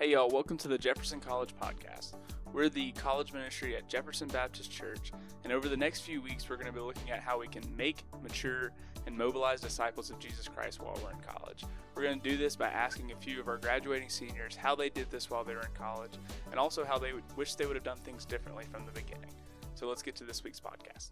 Hey y'all, welcome to the Jefferson College Podcast. We're the college ministry at Jefferson Baptist Church, and over the next few weeks we're going to be looking at how we can make, mature, and mobilize disciples of Jesus Christ while we're in college. We're going to do this by asking a few of our graduating seniors how they did this while they were in college, and also how they wish they would have done things differently from the beginning. So let's get to this week's podcast.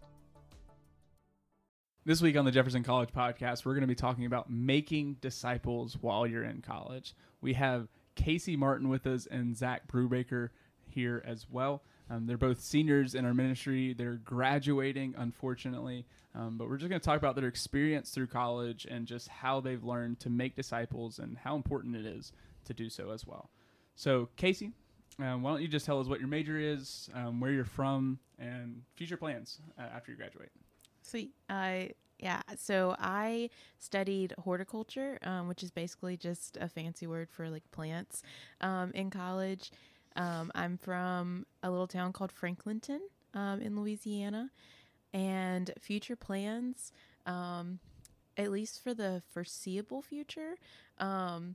This week on the Jefferson College Podcast, we're going to be talking about making disciples while you're in college. We have Casey Martin with us and Zach Brubaker here as well. They're both seniors in our ministry. They're graduating, unfortunately, but we're just going to talk about their experience through college and just how they've learned to make disciples and how important it is to do so as well. So, Casey, why don't you just tell us what your major is, where you're from, and future plans after you graduate. Sweet. Yeah, so I studied horticulture, which is basically just a fancy word for like plants, in college. I'm from a little town called Franklinton in Louisiana, and future plans, at least for the foreseeable future, I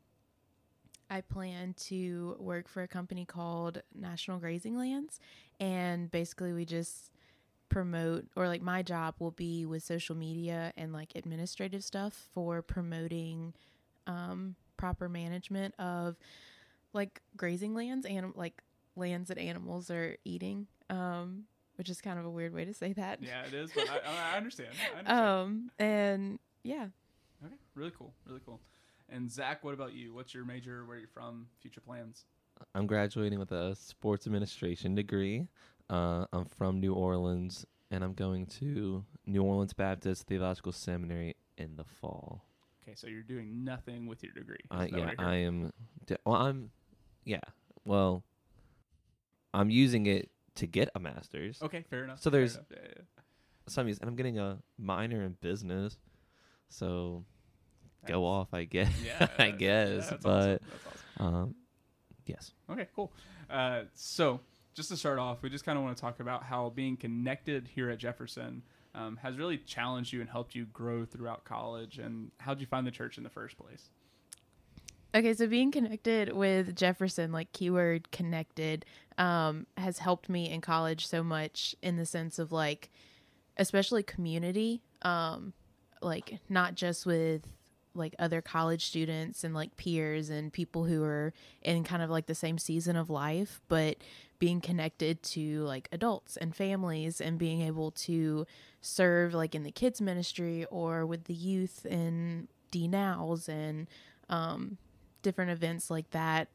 plan to work for a company called National Grazing Lands, and basically we just promote, or like my job will be with social media and like administrative stuff for promoting proper management of like grazing lands and like lands that animals are eating, which is kind of a weird way to say that. Yeah, it is, but I understand. And yeah. Okay, really cool, really cool. And Zach, what about you? What's your major? Where are you from? Future plans? I'm graduating with a sports administration degree. I'm from New Orleans, and I'm going to New Orleans Baptist Theological Seminary in the fall. Okay, so you're doing nothing with your degree. Well, I'm using it to get a master's. Okay, fair enough. So there's some use, and I'm getting a minor in business. So that's, go off, I guess. Yeah, I guess. Yeah, but awesome. Yes. Okay, cool. So, just to start off, we just kind of want to talk about how being connected here at Jefferson has really challenged you and helped you grow throughout college. And how did you find the church in the first place? Okay, so being connected with Jefferson, like keyword connected, has helped me in college so much in the sense of like, especially community, like not just with like other college students and like peers and people who are in kind of like the same season of life, but being connected to like adults and families and being able to serve like in the kids ministry or with the youth in DNOWs and different events like that.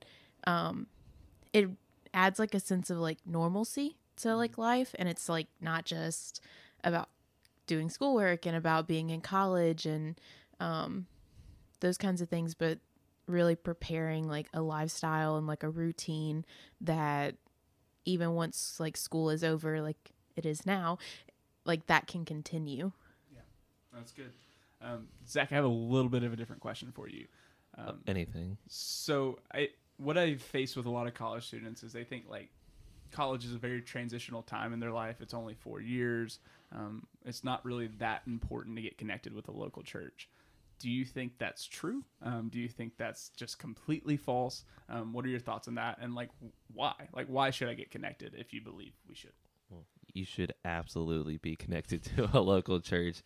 It adds like a sense of like normalcy to like life, and it's like not just about doing schoolwork and about being in college and those kinds of things, but really preparing like a lifestyle and like a routine that even once like school is over, like it is now, like that can continue. Yeah, that's good. Zach, I have a little bit of a different question for you. Anything. So what I face with a lot of college students is they think like college is a very transitional time in their life. It's only 4 years. It's not really that important to get connected with a local church. Do you think that's true? Do you think that's just completely false? What are your thoughts on that? And like, why? Like, why should I get connected if you believe we should? Well, you should absolutely be connected to a local church,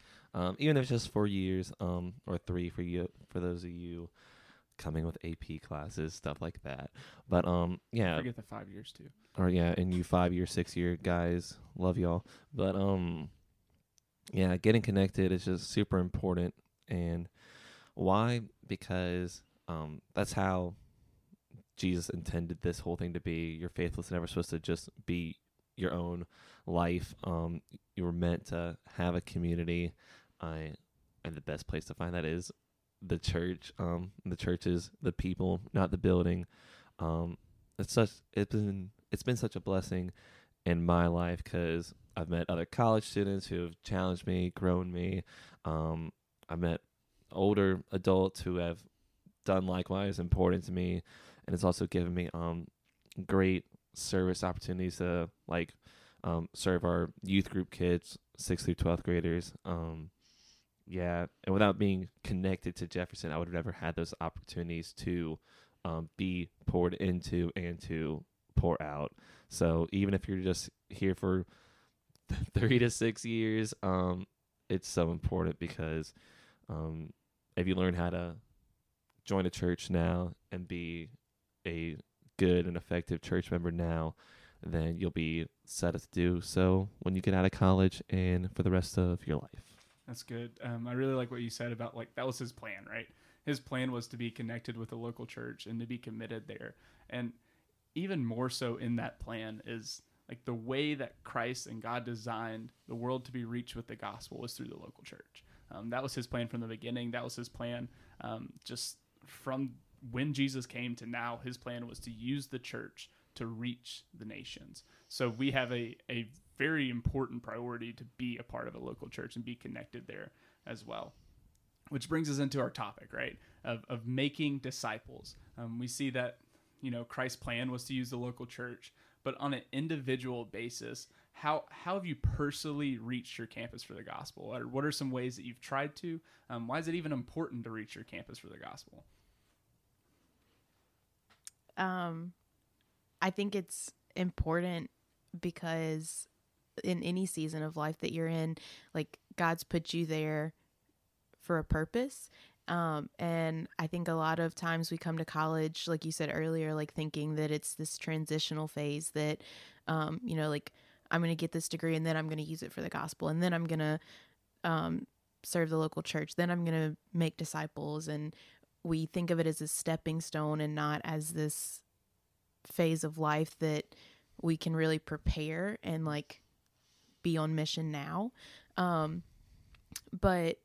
even if it's just 4 years or three for you, for those of you coming with AP classes, stuff like that. But yeah, forget the 5 years too. Or yeah, and you 5 year, 6 year guys, love y'all. But yeah, getting connected is just super important. And why? Because that's how Jesus intended this whole thing to be. You're faithless and never supposed to just be your own life. You were meant to have a community, and the best place to find that is the church. The church is the people, not the building. It's been such a blessing in my life because I've met other college students who have challenged me, grown me. I met older adults who have done likewise, important to me, and it's also given me great service opportunities to like serve our youth group kids, 6th through 12th graders. Yeah, and without being connected to Jefferson, I would have never had those opportunities to be poured into and to pour out. So even if you're just here for 3 to 6 years, it's so important because if you learn how to join a church now and be a good and effective church member now, then you'll be set up to do so when you get out of college and for the rest of your life. That's good. I really like what you said about, like, that was his plan, right? His plan was to be connected with a local church and to be committed there. And even more so in that plan is, like, the way that Christ and God designed the world to be reached with the gospel was through the local church. That was his plan from the beginning. That was his plan just from when Jesus came to now. His plan was to use the church to reach the nations. So we have a very important priority to be a part of a local church and be connected there as well. Which brings us into our topic, right, of making disciples. We see that, you know, Christ's plan was to use the local church, but on an individual basis, how have you personally reached your campus for the gospel? Or what are some ways that you've tried to? Why is it even important to reach your campus for the gospel? I think it's important because in any season of life that you're in, like, God's put you there for a purpose. And I think a lot of times we come to college, like you said earlier, like thinking that it's this transitional phase that, you know, like, I'm going to get this degree and then I'm going to use it for the gospel. And then I'm going to serve the local church. Then I'm going to make disciples. And we think of it as a stepping stone and not as this phase of life that we can really prepare and, like, be on mission now. But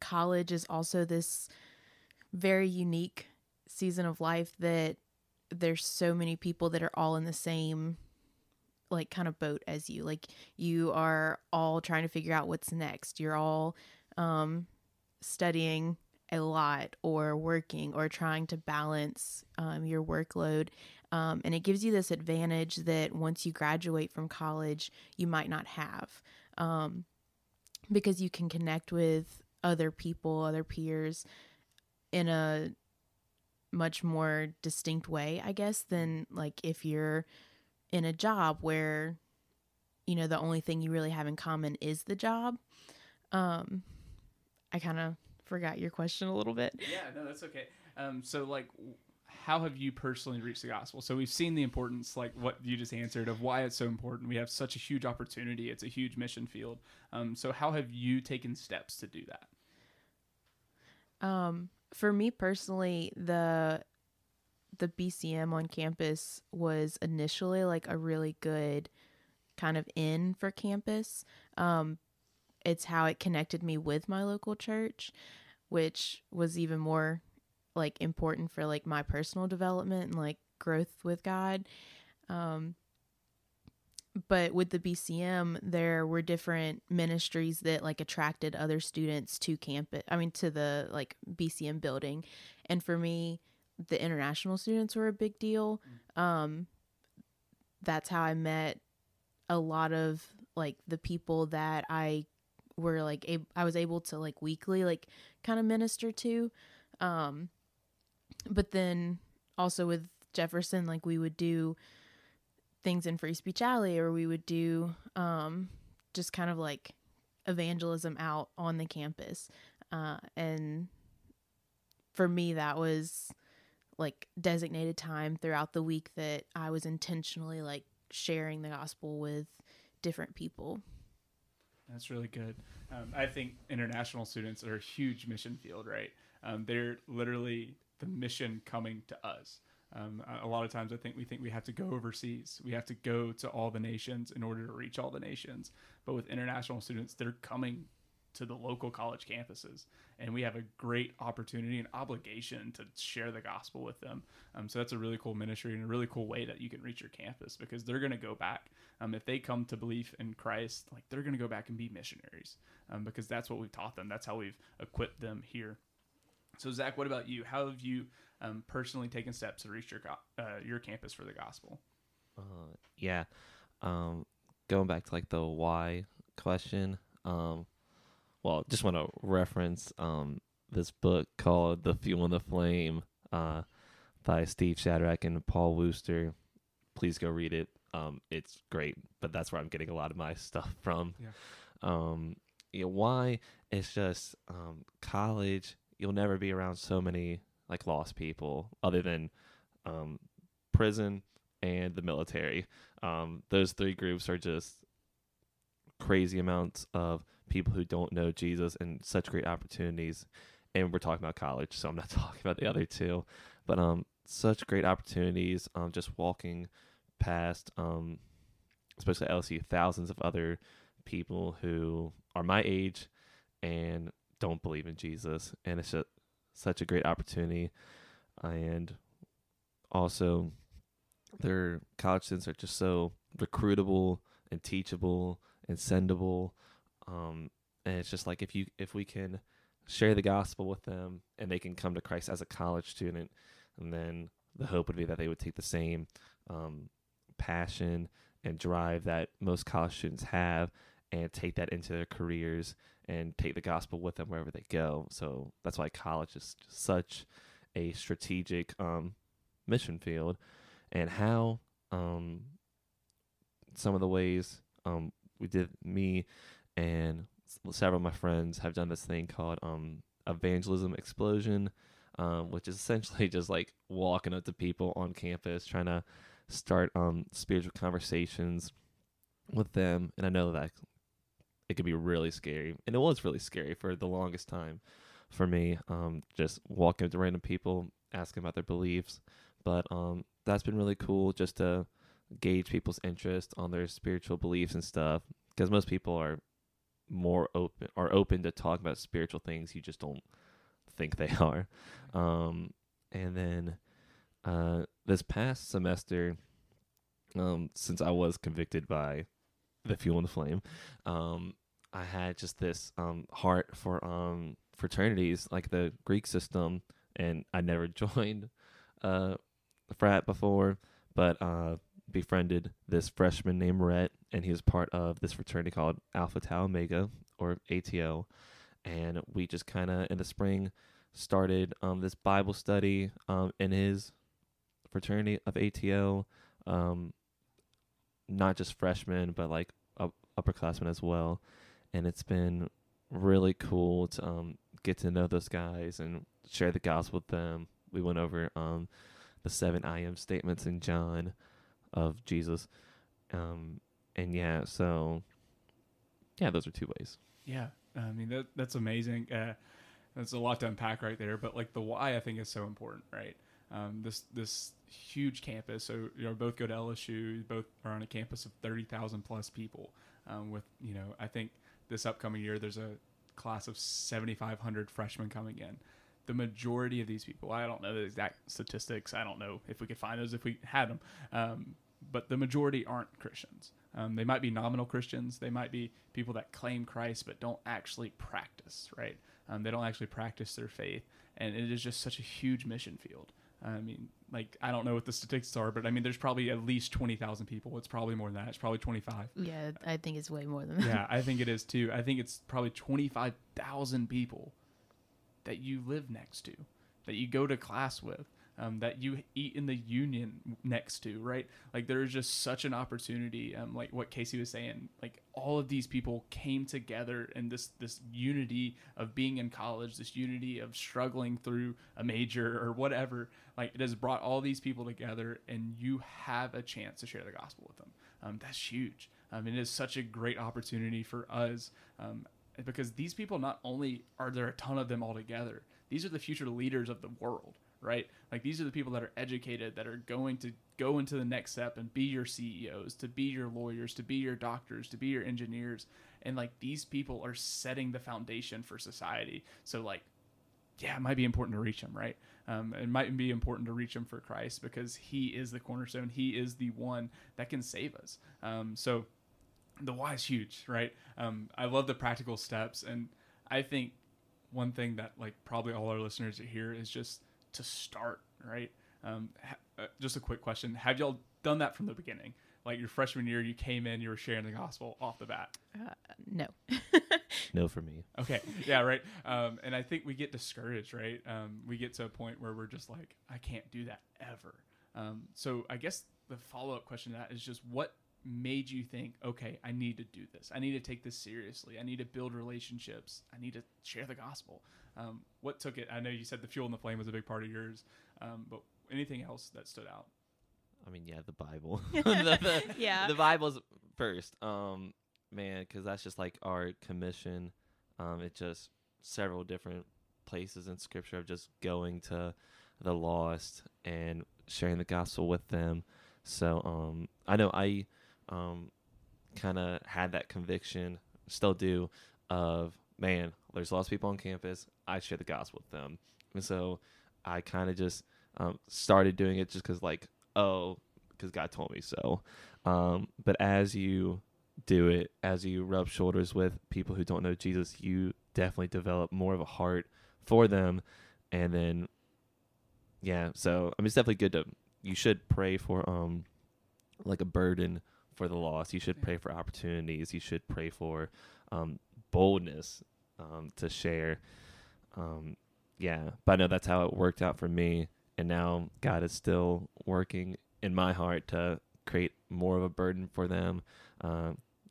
college is also this very unique season of life that there's so many people that are all in the same, like, kind of boat as you. Like, you are all trying to figure out what's next. You're all studying a lot or working or trying to balance your workload. And it gives you this advantage that once you graduate from college, you might not have, because you can connect with other people, other peers in a much more distinct way, I guess, than, like, if you're in a job where, you know, the only thing you really have in common is the job. I kind of forgot your question a little bit. Yeah, no, that's okay. So, like, how have you personally reached the gospel? So we've seen the importance, like what you just answered, of why it's so important. We have such a huge opportunity. It's a huge mission field. So how have you taken steps to do that? For me personally, the BCM on campus was initially, like, a really good kind of in for campus. It's how it connected me with my local church, which was even more, like, important for, like, my personal development and, like, growth with God. But with the BCM, there were different ministries that, like, attracted other students to campus, I mean, to the, like, BCM building. And for me, the international students were a big deal. That's how I met a lot of, like, the people that I were, like, I was able to, like, weekly, like, kind of minister to. But then also with Jefferson, like, we would do things in Free Speech Alley, or we would do just kind of, like, evangelism out on the campus. And for me, that was, like, designated time throughout the week that I was intentionally, like, sharing the gospel with different people. That's really good. I think international students are a huge mission field, right? They're literally the mission coming to us. A lot of times I think we have to go overseas. We have to go to all the nations in order to reach all the nations. But with international students, they're coming to the local college campuses. And we have a great opportunity and obligation to share the gospel with them. So that's a really cool ministry and a really cool way that you can reach your campus, because they're going to go back. If they come to belief in Christ, like, they're going to go back and be missionaries, because that's what we've taught them. That's how we've equipped them here. So, Zach, what about you? How have you personally taken steps to reach your campus for the gospel? Going back to, like, the why question, well, just want to reference this book called The Fuel and the Flame by Steve Shadrach and Paul Wooster. Please go read it. It's great, but that's where I'm getting a lot of my stuff from. Yeah. You know, why? It's just college, you'll never be around so many like lost people other than prison and the military. Those three groups are just crazy amounts of people who don't know Jesus and such great opportunities. And we're talking about college, so I'm not talking about the other two, but such great opportunities. Just walking past, especially LSU, thousands of other people who are my age and don't believe in Jesus, and it's just such a great opportunity. And also, their college students are just so recruitable and teachable and sendable, and it's just like if we can share the gospel with them and they can come to Christ as a college student, and then the hope would be that they would take the same passion and drive that most college students have and take that into their careers and take the gospel with them wherever they go. So that's why college is such a strategic mission field. And how some of the ways me and several of my friends have done this thing called Evangelism Explosion, which is essentially just like walking up to people on campus, trying to start spiritual conversations with them. And I know that it could be really scary, and it was really scary for the longest time for me, just walking up to random people, asking about their beliefs. But that's been really cool just to gauge people's interest on their spiritual beliefs and stuff, because most people are open to talk about spiritual things. You just don't think they are. And then this past semester, since I was convicted by The Fuel and the Flame, I had just this heart for fraternities, like the Greek system, and I never joined a frat before, but befriended this freshman named Rhett, and he was part of this fraternity called Alpha Tau Omega, or ATO, and we just kind of in the spring started this Bible study in his fraternity of ATO, not just freshmen, but like upperclassmen as well. And it's been really cool to get to know those guys and share the gospel with them. We went over the 7 I am statements in John of Jesus. And yeah, so yeah, those are two ways. Yeah. I mean, that's amazing. That's a lot to unpack right there, but like the why I think is so important, right? This huge campus. So, you know, both go to LSU, both are on a campus of 30,000 plus people, with, you know, I think this upcoming year, there's a class of 7,500 freshmen coming in. The majority of these people, I don't know the exact statistics. I don't know if we could find those if we had them. But the majority aren't Christians. They might be nominal Christians. They might be people that claim Christ but don't actually practice, right? They don't actually practice their faith. And it is just such a huge mission field. I mean, like, I don't know what the statistics are, but I mean, there's probably at least 20,000 people. It's probably more than that. It's probably 25. Yeah, I think it's way more than that. Yeah, I think it is too. I think it's probably 25,000 people that you live next to, that you go to class with, that you eat in the union next to, right? Like, there is just such an opportunity, like what Casey was saying, like all of these people came together in this unity of being in college, this unity of struggling through a major or whatever. Like, it has brought all these people together, and you have a chance to share the gospel with them. That's huge. It is such a great opportunity for us, because these people, not only are there a ton of them all together, these are the future leaders of the world, right? Like, these are the people that are educated, that are going to go into the next step and be your CEOs, to be your lawyers, to be your doctors, to be your engineers. And like, these people are setting the foundation for society. So like, yeah, it might be important to reach them, right? It might be important to reach them for Christ, because he is the cornerstone. He is the one that can save us. So the why is huge, right? I love the practical steps. And I think one thing that like probably all our listeners are here is just to start, right? Just a quick question. Have y'all done that from the beginning? Like, your freshman year, you came in, you were sharing the gospel off the bat? No. No for me. Okay. Yeah, right. And I think we get discouraged, right? We get to a point where we're just like, I can't do that ever. So I guess the follow-up question to that is just what made you think, okay, I need to do this. I need to take this seriously. I need to build relationships. I need to share the gospel. What took it? I know you said the fuel and the flame was a big part of yours, but anything else that stood out? I mean, yeah, the Bible. The Bible's first, man, because that's just like our commission. It's just several different places in Scripture of just going to the lost and sharing the gospel with them. So I know I kind of had that conviction, still do, of, man, there's lots of people on campus. I share the gospel with them. And so I kind of just started doing it just because, like, oh, because God told me so. But as you do it, as you rub shoulders with people who don't know Jesus, you definitely develop more of a heart for them. And then, yeah, so I mean, it's definitely good to, you should pray for like a burden for the lost. You should pray for opportunities. You should pray for boldness to share. Yeah, but I know that's how it worked out for me. And now God is still working in my heart to create more of a burden for them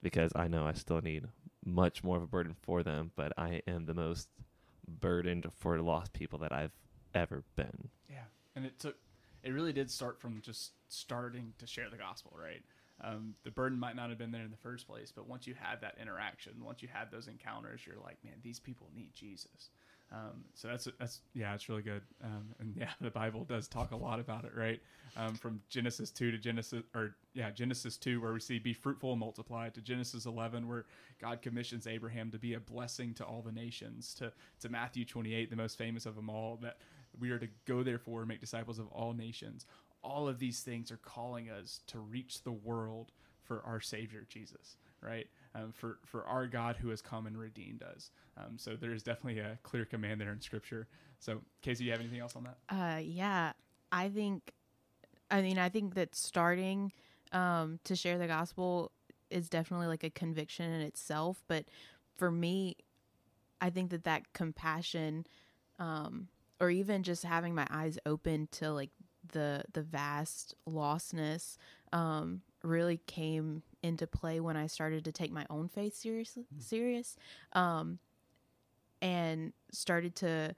because I know I still need much more of a burden for them, but I am the most burdened for lost people that I've ever been. Yeah, and it really did start from just starting to share the gospel, right? The burden might not have been there in the first place, but once you have that interaction, once you have those encounters, you're like, man, these people need Jesus. So that's it's really good. And yeah, the Bible does talk a lot about it, right? From Genesis 2 to Genesis 2, where we see be fruitful and multiply, to Genesis 11, where God commissions Abraham to be a blessing to all the nations, to Matthew 28, the most famous of them all, that we are to go therefore and make disciples of all nations. All of these things are calling us to reach the world for our Savior, Jesus, right? For our God who has come and redeemed us. So there's definitely a clear command there in Scripture. So Casey, do you have anything else on that? Yeah, I think that starting to share the gospel is definitely like a conviction in itself. But for me, I think that compassion or even just having my eyes open to like the vast lostness really came into play when I started to take my own faith serious, and started to,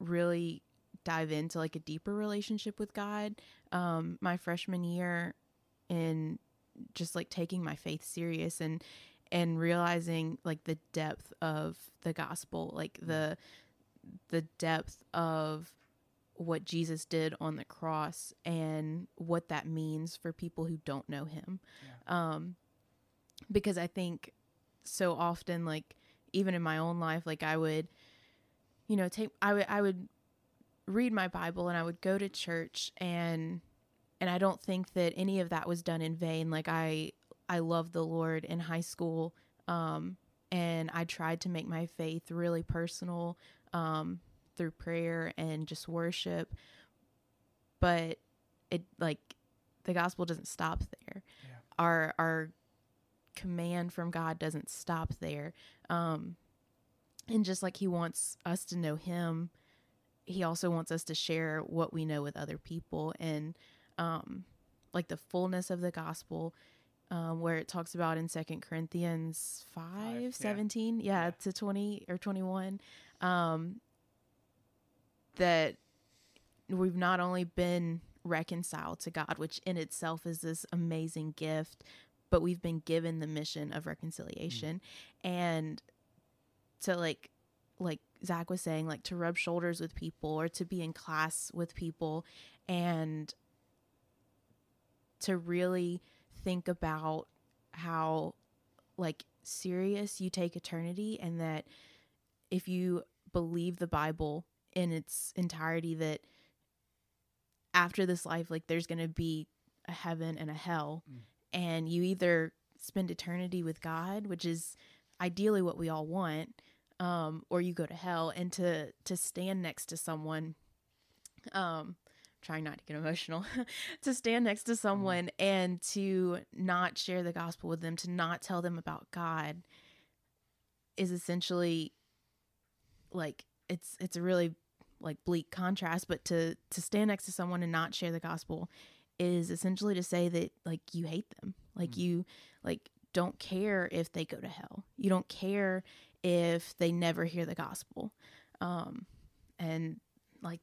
really dive into like a deeper relationship with God. My freshman year, in just like taking my faith serious and realizing like the depth of the gospel, like the depth of what Jesus did on the cross and what that means for people who don't know him. Yeah. Because I think so often, like even in my own life, like I would, I would read my Bible and I would go to church and I don't think that any of that was done in vain. Like I loved the Lord in high school. And I tried to make my faith really personal, through prayer and just worship, but it like the gospel doesn't stop there. Yeah. Our command from God doesn't stop there. And just like he wants us to know him, he also wants us to share what we know with other people. And like the fullness of the gospel, where it talks about in 2 Corinthians 5:17 to 20 or 21, that we've not only been reconciled to God, which in itself is this amazing gift, but we've been given the mission of reconciliation. And to like Zach was saying, like to rub shoulders with people or to be in class with people and to really think about how like serious you take eternity, and that if you believe the Bible in its entirety, that after this life, like there's going to be a heaven and a hell, and you either spend eternity with God, which is ideally what we all want, or you go to hell. And to stand next to someone, trying not to get emotional, to stand next to someone and to not share the gospel with them, to not tell them about God, is essentially like, it's a really like bleak contrast, but to stand next to someone and not share the gospel is essentially to say that like you hate them, like mm-hmm. you like don't care if they go to hell, you don't care if they never hear the gospel, and like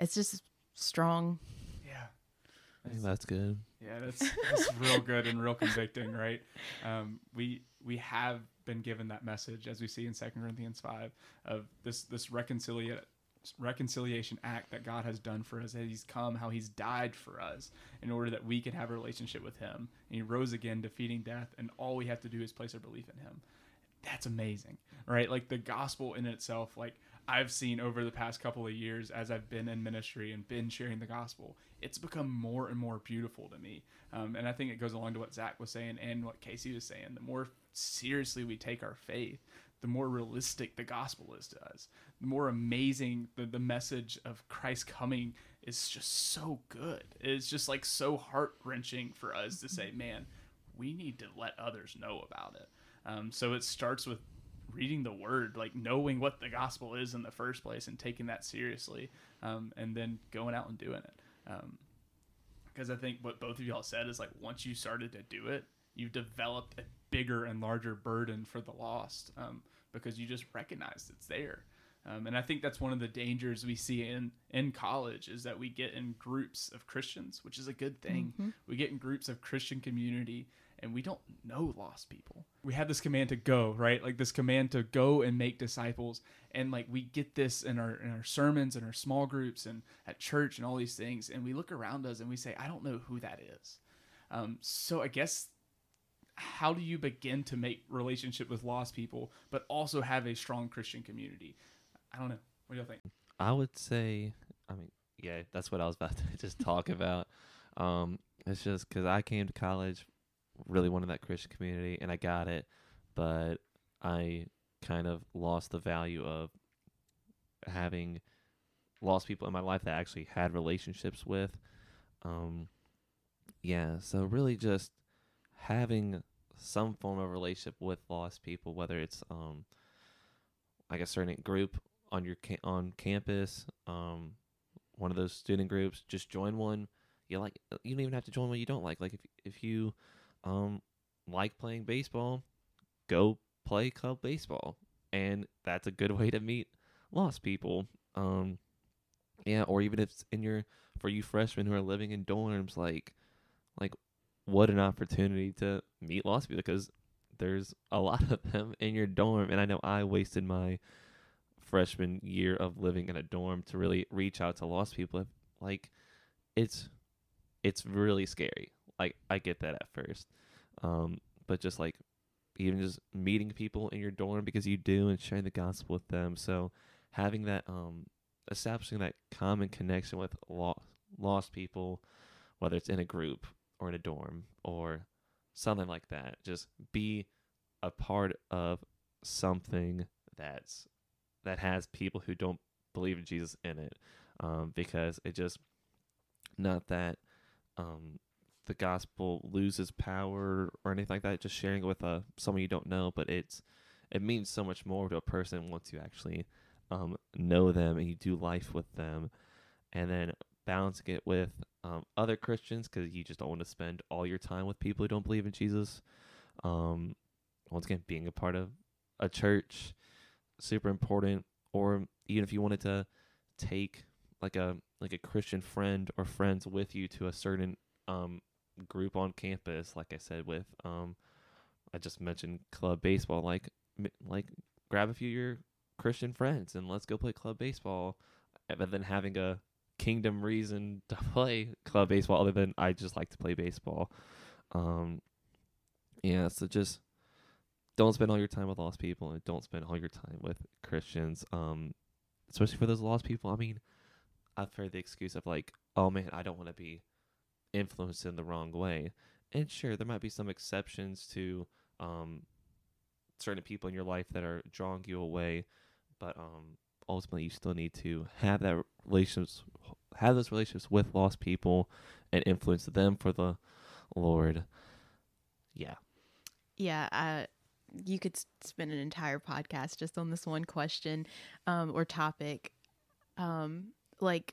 it's just strong. Yeah, I think that's good. Yeah, that's real good and real convicting, right? We have been given that message, as we see in 2 Corinthians 5, of this reconciliation act that God has done for us, that he's come, how he's died for us in order that we can have a relationship with him. And he rose again, defeating death, and all we have to do is place our belief in him. That's amazing, right? Like the gospel in itself, like I've seen over the past couple of years as I've been in ministry and been sharing the gospel, it's become more and more beautiful to me. And I think it goes along to what Zach was saying and what Casey was saying. The more seriously we take our faith, the more realistic the gospel is to us, the more amazing the message of Christ coming is. Just so good. It's just like so heart-wrenching for us to say, man, we need to let others know about it. So it starts with reading the word, like knowing what the gospel is in the first place and taking that seriously, and then going out and doing it. Because I think what both of y'all said is like once you started to do it, you developed a bigger and larger burden for the lost, because you just recognized it's there. And I think that's one of the dangers we see in college is that we get in groups of Christians, which is a good thing. Mm-hmm. We get in groups of Christian community and we don't know lost people. We have this command to go, right? Like this command to go and make disciples. And like we get this in our sermons and our small groups and at church and all these things. And we look around us and we say, I don't know who that is. So I guess how do you begin to make relationship with lost people, but also have a strong Christian community? I don't know. What do y'all think? I would say, yeah, that's what I was about to just talk about. It's just because I came to college really wanted that Christian community and I got it, but I kind of lost the value of having lost people in my life that I actually had relationships with. Yeah, so really just having some form of relationship with lost people, whether it's like a certain group on your on campus, one of those student groups, just join one you like. You don't even have to join one you don't like. Like if you like playing baseball, go play club baseball, and that's a good way to meet lost people. Yeah, or even if it's in your for you freshmen who are living in dorms, like what an opportunity to meet lost people because there's a lot of them in your dorm. And I know I wasted my freshman year of living in a dorm to really reach out to lost people. Like it's really scary. Like I get that at first, but just like even just meeting people in your dorm because you do and sharing the gospel with them. So having that, establishing that common connection with lost people, whether it's in a group or in a dorm or something like that, just be a part of something that has people who don't believe in Jesus in it, because it just not that. The gospel loses power or anything like that, just sharing it with someone you don't know, but it means so much more to a person once you actually know them and you do life with them, and then balancing it with other Christians, because you just don't want to spend all your time with people who don't believe in Jesus. Once again, being a part of a church, super important. Or even if you wanted to take like a Christian friend or friends with you to a certain group on campus, like I said, with I just mentioned club baseball, like grab a few of your Christian friends and let's go play club baseball, but then having a kingdom reason to play club baseball other than I just like to play baseball. Yeah, so just don't spend all your time with lost people and don't spend all your time with Christians, especially for those lost people. I mean, I've heard the excuse of like, oh man, I don't want to be influenced in the wrong way. And sure, there might be some exceptions to certain people in your life that are drawing you away, but ultimately you still need to have that relationships, have those relationships with lost people and influence them for the Lord. Yeah, I you could spend an entire podcast just on this one question or topic. Like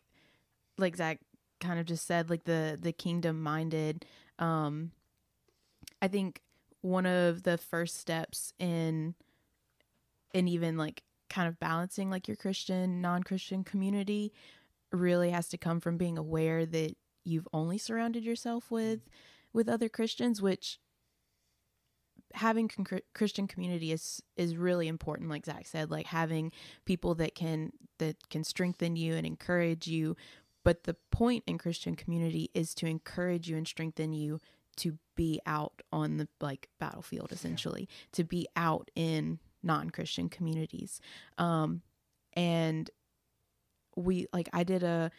Zach kind of just said, like the kingdom minded. I think one of the first steps in even like kind of balancing like your Christian, non-Christian community really has to come from being aware that you've only surrounded yourself with other Christians, which having Christian community is really important. Like Zach said, like having people that can strengthen you and encourage you. But the point in Christian community is to encourage you and strengthen you to be out on the like battlefield, essentially, to be out in non-Christian communities. And we like, I did I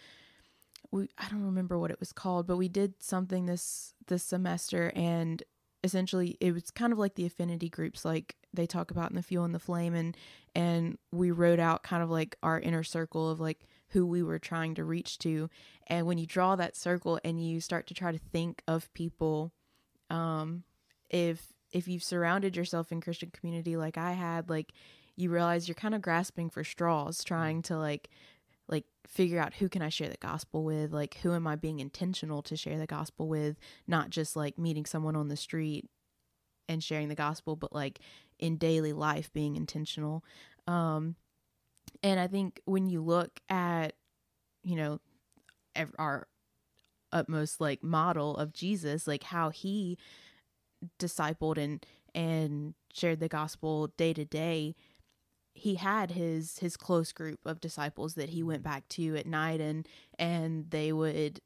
don't remember what it was called, but we did something this semester, and essentially it was kind of like the affinity groups like they talk about in The Fuel and the Flame, and we wrote out kind of like our inner circle of like who we were trying to reach to. And when you draw that circle and you start to try to think of people, if you've surrounded yourself in Christian community like I had, like you realize you're kind of grasping for straws, trying to like figure out who can I share the gospel with, like who am I being intentional to share the gospel with, not just like meeting someone on the street and sharing the gospel, but like in daily life being intentional. And I think when you look at, you know, our utmost like model of Jesus, like how he discipled and shared the gospel day to day, he had his close group of disciples that he went back to at night, and they would,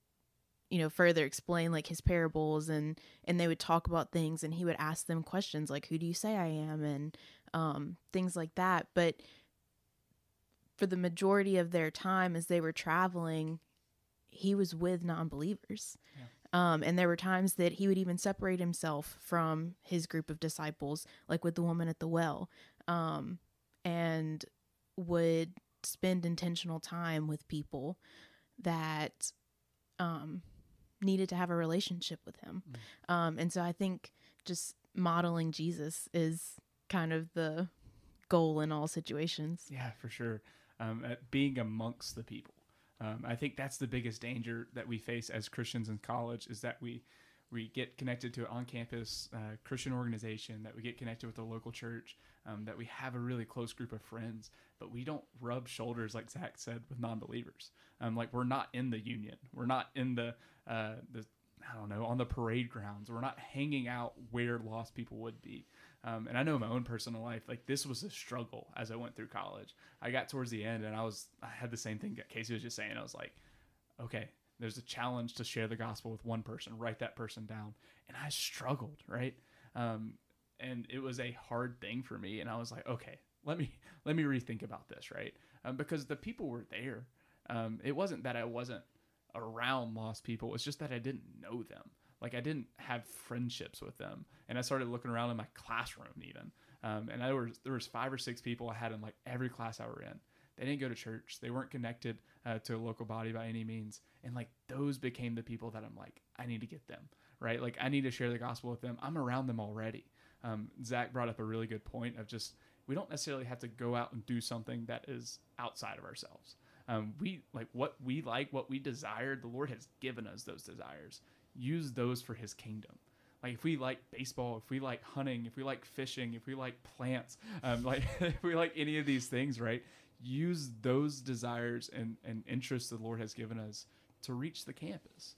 you know, further explain like his parables, and they would talk about things, and he would ask them questions like, who do you say I am? And things like that. But for the majority of their time as they were traveling, he was with non-believers. Yeah. And there were times that he would even separate himself from his group of disciples, like with the woman at the well. And would spend intentional time with people that needed to have a relationship with him. Mm-hmm. And so I think just modeling Jesus is kind of the goal in all situations. Yeah, for sure. Being amongst the people. I think that's the biggest danger that we face as Christians in college, is that we get connected to an on-campus Christian organization, that we get connected with the local church, that we have a really close group of friends, but we don't rub shoulders, like Zach said, with non-believers. Like we're not in the union. We're not in the I don't know, on the parade grounds. We're not hanging out where lost people would be. And I know in my own personal life, like this was a struggle as I went through college. I got towards the end and I had the same thing that Casey was just saying. I was like, okay, there's a challenge to share the gospel with one person, write that person down. And I struggled, right? And it was a hard thing for me. And I was like, okay, let me rethink about this, right? Because the people were there. It wasn't that I wasn't around lost people. It's just that I didn't know them. Like I didn't have friendships with them. And I started looking around in my classroom even. And there was 5 or 6 people I had in like every class I were in. They didn't go to church. They weren't connected to a local body by any means. And like those became the people that I'm like, I need to get them, right? Like I need to share the gospel with them. I'm around them already. Zach brought up a really good point of just, we don't necessarily have to go out and do something that is outside of ourselves. We like, what we desire, the Lord has given us those desires. Use those for his kingdom. Like if we like baseball, if we like hunting, if we like fishing, if we like plants, like if we like any of these things, right? Use those desires and interests the Lord has given us to reach the campus,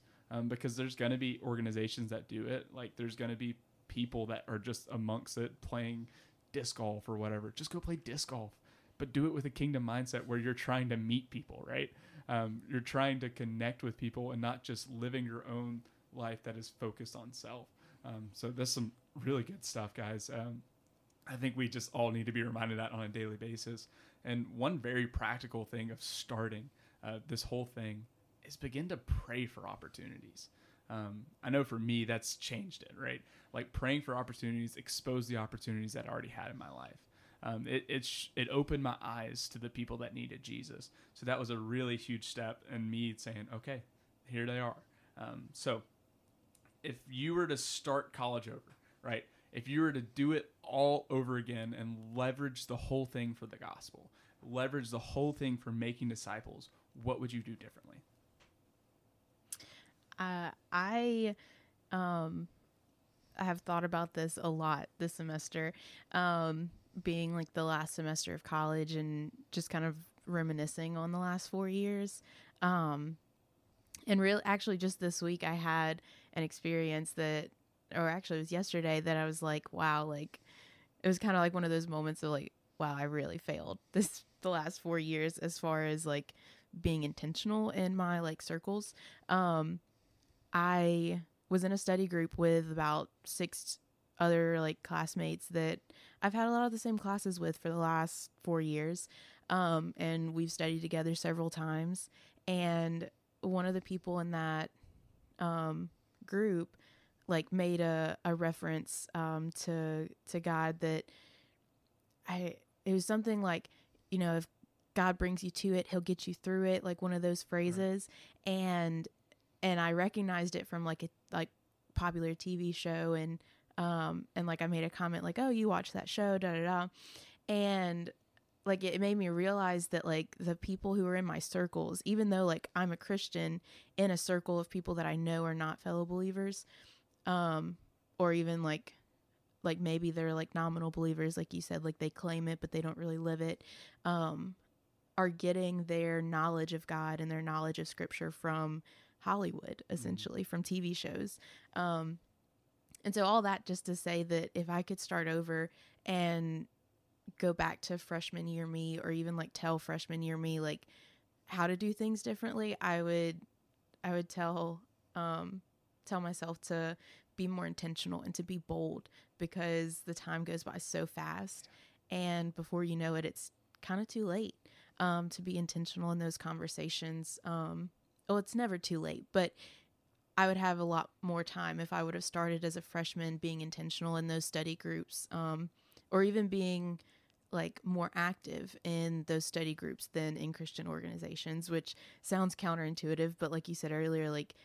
because there's going to be organizations that do it. Like there's going to be people that are just amongst it, playing disc golf or whatever. Just go play disc golf, but do it with a kingdom mindset where you're trying to meet people, right? You're trying to connect with people and not just living your own life that is focused on self. So that's some really good stuff, guys. I think we just all need to be reminded of that on a daily basis. And one very practical thing of starting this whole thing is begin to pray for opportunities. I know for me, that's changed it, right? Like praying for opportunities, expose the opportunities that I already had in my life. It opened my eyes to the people that needed Jesus. So that was a really huge step in me saying, okay, here they are. So if you were to start college over, right? if you were to do it all over again and leverage the whole thing for the gospel, leverage the whole thing for making disciples, what would you do differently? I have thought about this a lot this semester, being like the last semester of college and just kind of reminiscing on the last 4 years. And really, actually just this week I had an experience that, or actually it was yesterday, that I was like, wow, like it was kind of like one of those moments of like, wow, I really failed the last 4 years as far as like being intentional in my like circles. I was in a study group with about 6 other like classmates that I've had a lot of the same classes with for the last 4 years. And we've studied together several times. And one of the people in that group like made a reference to God that it was something like, you know, if God brings you to it, he'll get you through it, like one of those phrases. Right. And I recognized it from like a popular TV show, and like I made a comment like, oh, you watch that show, da da da. And like it made me realize that like the people who are in my circles, even though like I'm a Christian in a circle of people that I know are not fellow believers, or even like maybe they're like nominal believers, like you said, like they claim it, but they don't really live it, are getting their knowledge of God and their knowledge of scripture from Hollywood, essentially, from TV shows. And so all that just to say that if I could start over and go back to freshman year me, or even like tell freshman year me, like how to do things differently, I would tell myself to be more intentional and to be bold, because the time goes by so fast, and before you know it, it's kind of too late to be intentional in those conversations. Well, it's never too late, but I would have a lot more time if I would have started as a freshman being intentional in those study groups, or even being like more active in those study groups than in Christian organizations, which sounds counterintuitive, but like you said earlier, like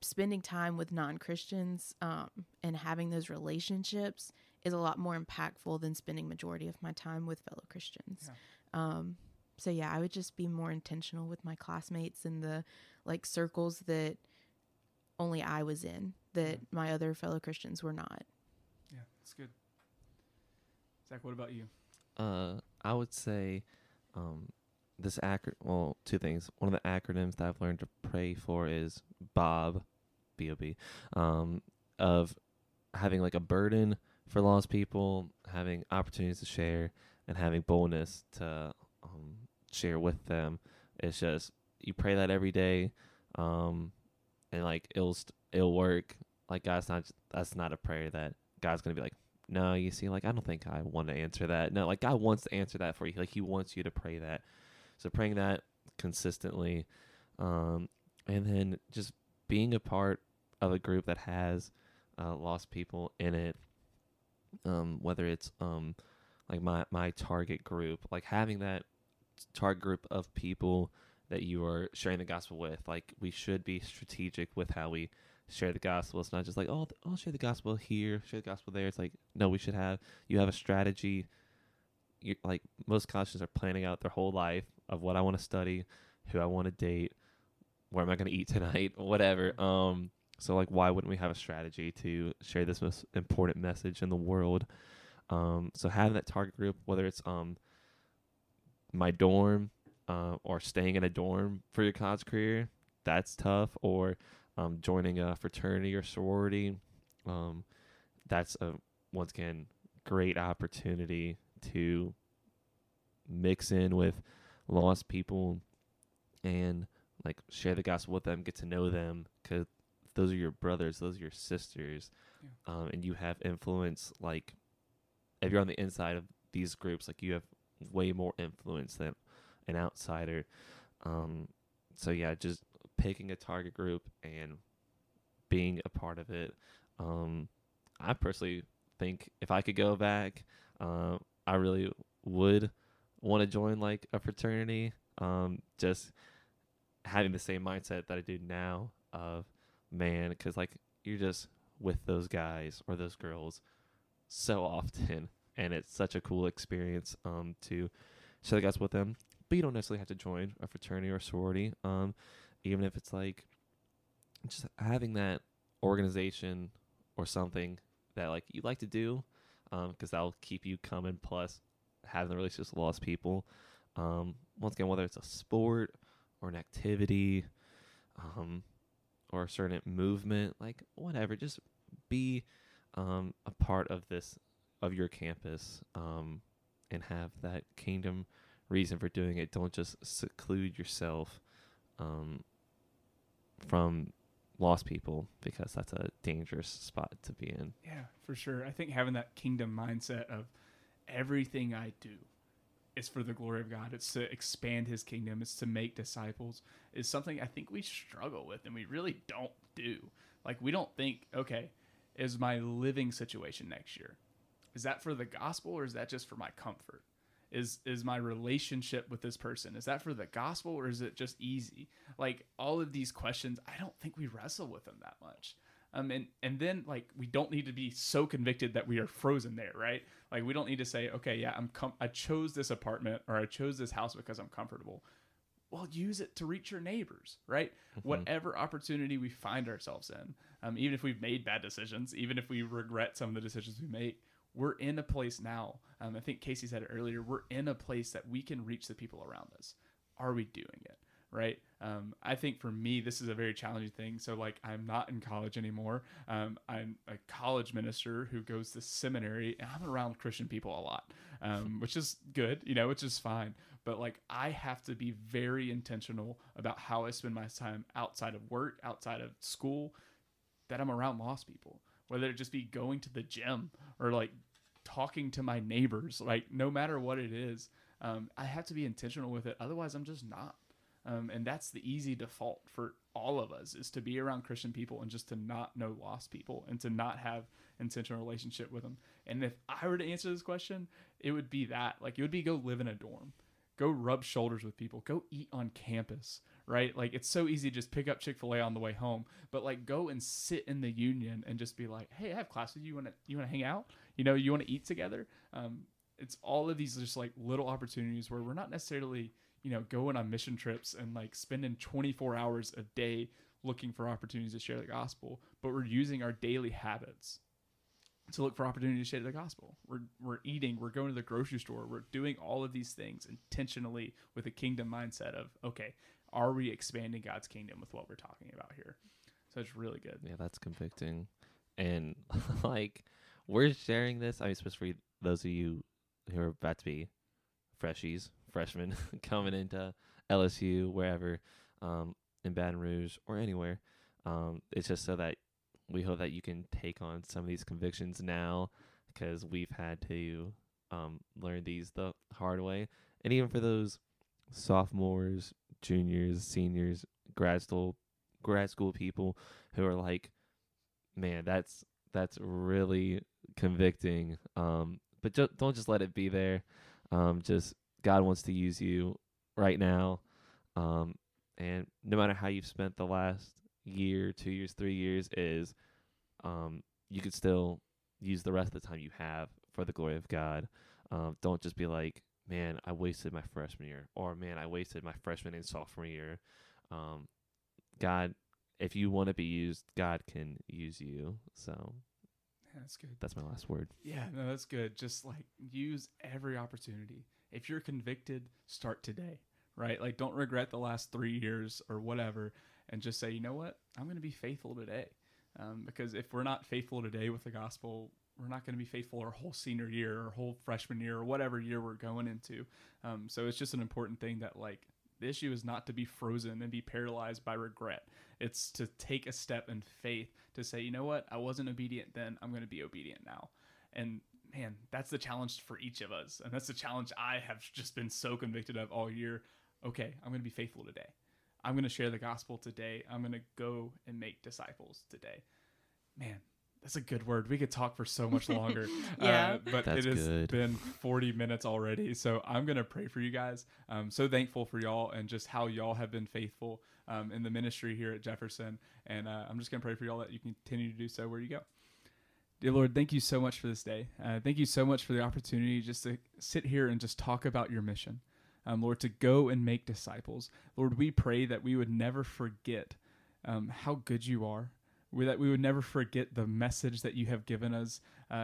spending time with non-Christians and having those relationships is a lot more impactful than spending majority of my time with fellow Christians. Yeah. So yeah, I would just be more intentional with my classmates and the like circles that only I was in, that my other fellow Christians were not. Yeah, that's good. Zach, what about you? I would say two things. One of the acronyms that I've learned to pray for is BOB, B-O-B, of having like a burden for lost people, having opportunities to share, and having boldness to share with them. It's just, you pray that every day, and like it'll work. Like that's not a prayer that God's gonna be like, no, you see, like I don't think I want to answer that. No, like God wants to answer that for you. Like he wants you to pray that. So praying that consistently, and then just being a part of a group that has lost people in it, whether it's like my target group, like having that target group of people that you are sharing the gospel with. Like we should be strategic with how we share the gospel. It's not just like, oh, I'll share the gospel here, share the gospel there. It's like, no, we should have a strategy. You're, like most Christians are planning out their whole life of what I want to study, who I want to date, where am I going to eat tonight, whatever. So like, why wouldn't we have a strategy to share this most important message in the world? So having that target group, whether it's my dorm, or staying in a dorm for your college career, that's tough, or joining a fraternity or sorority, that's a once again great opportunity to mix in with lost people and like share the gospel with them, get to know them, because those are your brothers, those are your sisters, and you have influence. Like if you're on the inside of these groups, like you have way more influence than an outsider. So yeah, just picking a target group and being a part of it. I personally think if I could go back, I really would want to join like a fraternity. Just having the same mindset that I do now of, man, because like you're just with those guys or those girls so often, and it's such a cool experience to share the gospel with them. But you don't necessarily have to join a fraternity or sorority, even if it's like just having that organization or something that like you like to do, because that'll keep you coming, plus having the relationships with lost people. Once again, whether it's a sport or an activity or a certain movement, like whatever, just be a part of this, of your campus, and have that kingdom reason for doing it. Don't just seclude yourself from lost people, because that's a dangerous spot to be in. Yeah, for sure. I think having that kingdom mindset of everything I do is for the glory of God. It's to expand his kingdom. It's to make disciples. It's something I think we struggle with and we really don't do. Like, we don't think, okay, is my living situation next year, is that for the gospel or is that just for my comfort? Is my relationship with this person, is that for the gospel or is it just easy? Like, all of these questions, I don't think we wrestle with them that much. And then, like, we don't need to be so convicted that we are frozen there, right? Like, we don't need to say, okay, yeah, I chose this apartment or I chose this house because I'm comfortable. Well, use it to reach your neighbors, right? Mm-hmm. Whatever opportunity we find ourselves in, even if we've made bad decisions, even if we regret some of the decisions we make, we're in a place now. I think Casey said it earlier. We're in a place that we can reach the people around us. Are we doing it? Right? I think for me, this is a very challenging thing. So, like, I'm not in college anymore. I'm a college minister who goes to seminary, and I'm around Christian people a lot, which is good, you know, which is fine. But, like, I have to be very intentional about how I spend my time outside of work, outside of school, that I'm around lost people, whether it just be going to the gym or, like, talking to my neighbors, like, no matter what it is, I have to be intentional with it. Otherwise, I'm just not. And that's the easy default for all of us, is to be around Christian people and just to not know lost people and to not have intentional relationship with them. And if I were to answer this question, it would be that. Like, it would be go live in a dorm. Go rub shoulders with people. Go eat on campus, right? Like, it's so easy to just pick up Chick-fil-A on the way home. But, like, go and sit in the union and just be like, hey, I have class with you. You want to hang out? You know, you want to eat together? It's all of these just, like, little opportunities where we're not necessarily, you know, going on mission trips and, like, spending 24 hours a day looking for opportunities to share the gospel, but we're using our daily habits to look for opportunities to share the gospel. We're eating, we're going to the grocery store, we're doing all of these things intentionally with a kingdom mindset of, okay, are we expanding God's kingdom with what we're talking about here? So it's really good. Yeah, that's convicting. And, like, we're sharing this, I mean, especially for those of you who are about to be freshmen coming into LSU, wherever, in Baton Rouge or anywhere. It's just so that we hope that you can take on some of these convictions now, because we've had to learn these the hard way. And even for those sophomores, juniors, seniors, grad school people who are like, man, that's really convicting. But don't just let it be there. Just God wants to use you right now. And no matter how you've spent the last year, 2 years, 3 years is, you could still use the rest of the time you have for the glory of God. Don't just be like, man, I wasted my freshman year, or man, I wasted my freshman and sophomore year. God, if you want to be used, God can use you. So yeah, that's good. That's my last word. Yeah, no, that's good. Just, like, use every opportunity. If you're convicted, start today, right? Like, don't regret the last 3 years or whatever, and just say, you know what? I'm going to be faithful today. Because if we're not faithful today with the gospel, we're not going to be faithful our whole senior year or whole freshman year or whatever year we're going into. So it's just an important thing that, like, the issue is not to be frozen and be paralyzed by regret. It's to take a step in faith to say, you know what? I wasn't obedient then. I'm going to be obedient now. And man, that's the challenge for each of us. And that's the challenge I have just been so convicted of all year. Okay, I'm going to be faithful today. I'm going to share the gospel today. I'm going to go and make disciples today. Man, That's a good word. We could talk for so much longer. But that's it has good. Been 40 minutes already. So I'm going to pray for you guys. I'm so thankful for y'all and just how y'all have been faithful in the ministry here at Jefferson. And I'm just going to pray for y'all that you continue to do so where you go. Dear Lord, thank you so much for this day. Thank you so much for the opportunity just to sit here and just talk about your mission. Lord, to go and make disciples. Lord, we pray that we would never forget how good you are. That we would never forget the message that you have given us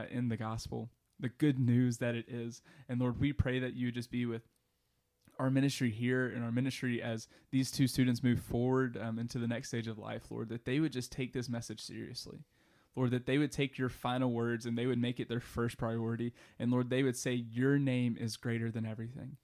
in the gospel, the good news that it is. And Lord, we pray that you just be with our ministry here and our ministry as these two students move forward into the next stage of life, Lord, that they would just take this message seriously. Lord, that they would take your final words and they would make it their first priority. And Lord, they would say, your name is greater than everything.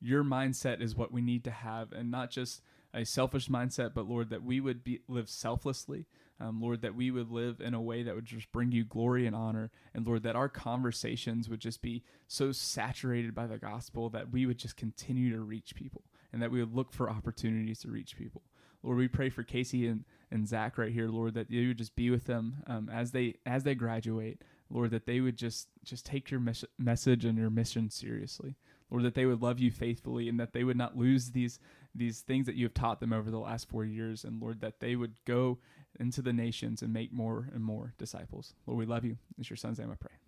Your mindset is what we need to have, and not just a selfish mindset, but Lord, that we would live selflessly. Lord, that we would live in a way that would just bring you glory and honor. And Lord, that our conversations would just be so saturated by the gospel that we would just continue to reach people and that we would look for opportunities to reach people. Lord, we pray for Casey and Zach right here, Lord, that you would just be with them as they graduate. Lord, that they would just take your message and your mission seriously. Lord, that they would love you faithfully and that they would not lose these things that you have taught them over the last 4 years. And Lord, that they would go into the nations and make more and more disciples. Lord, we love you. It's your son's name I pray.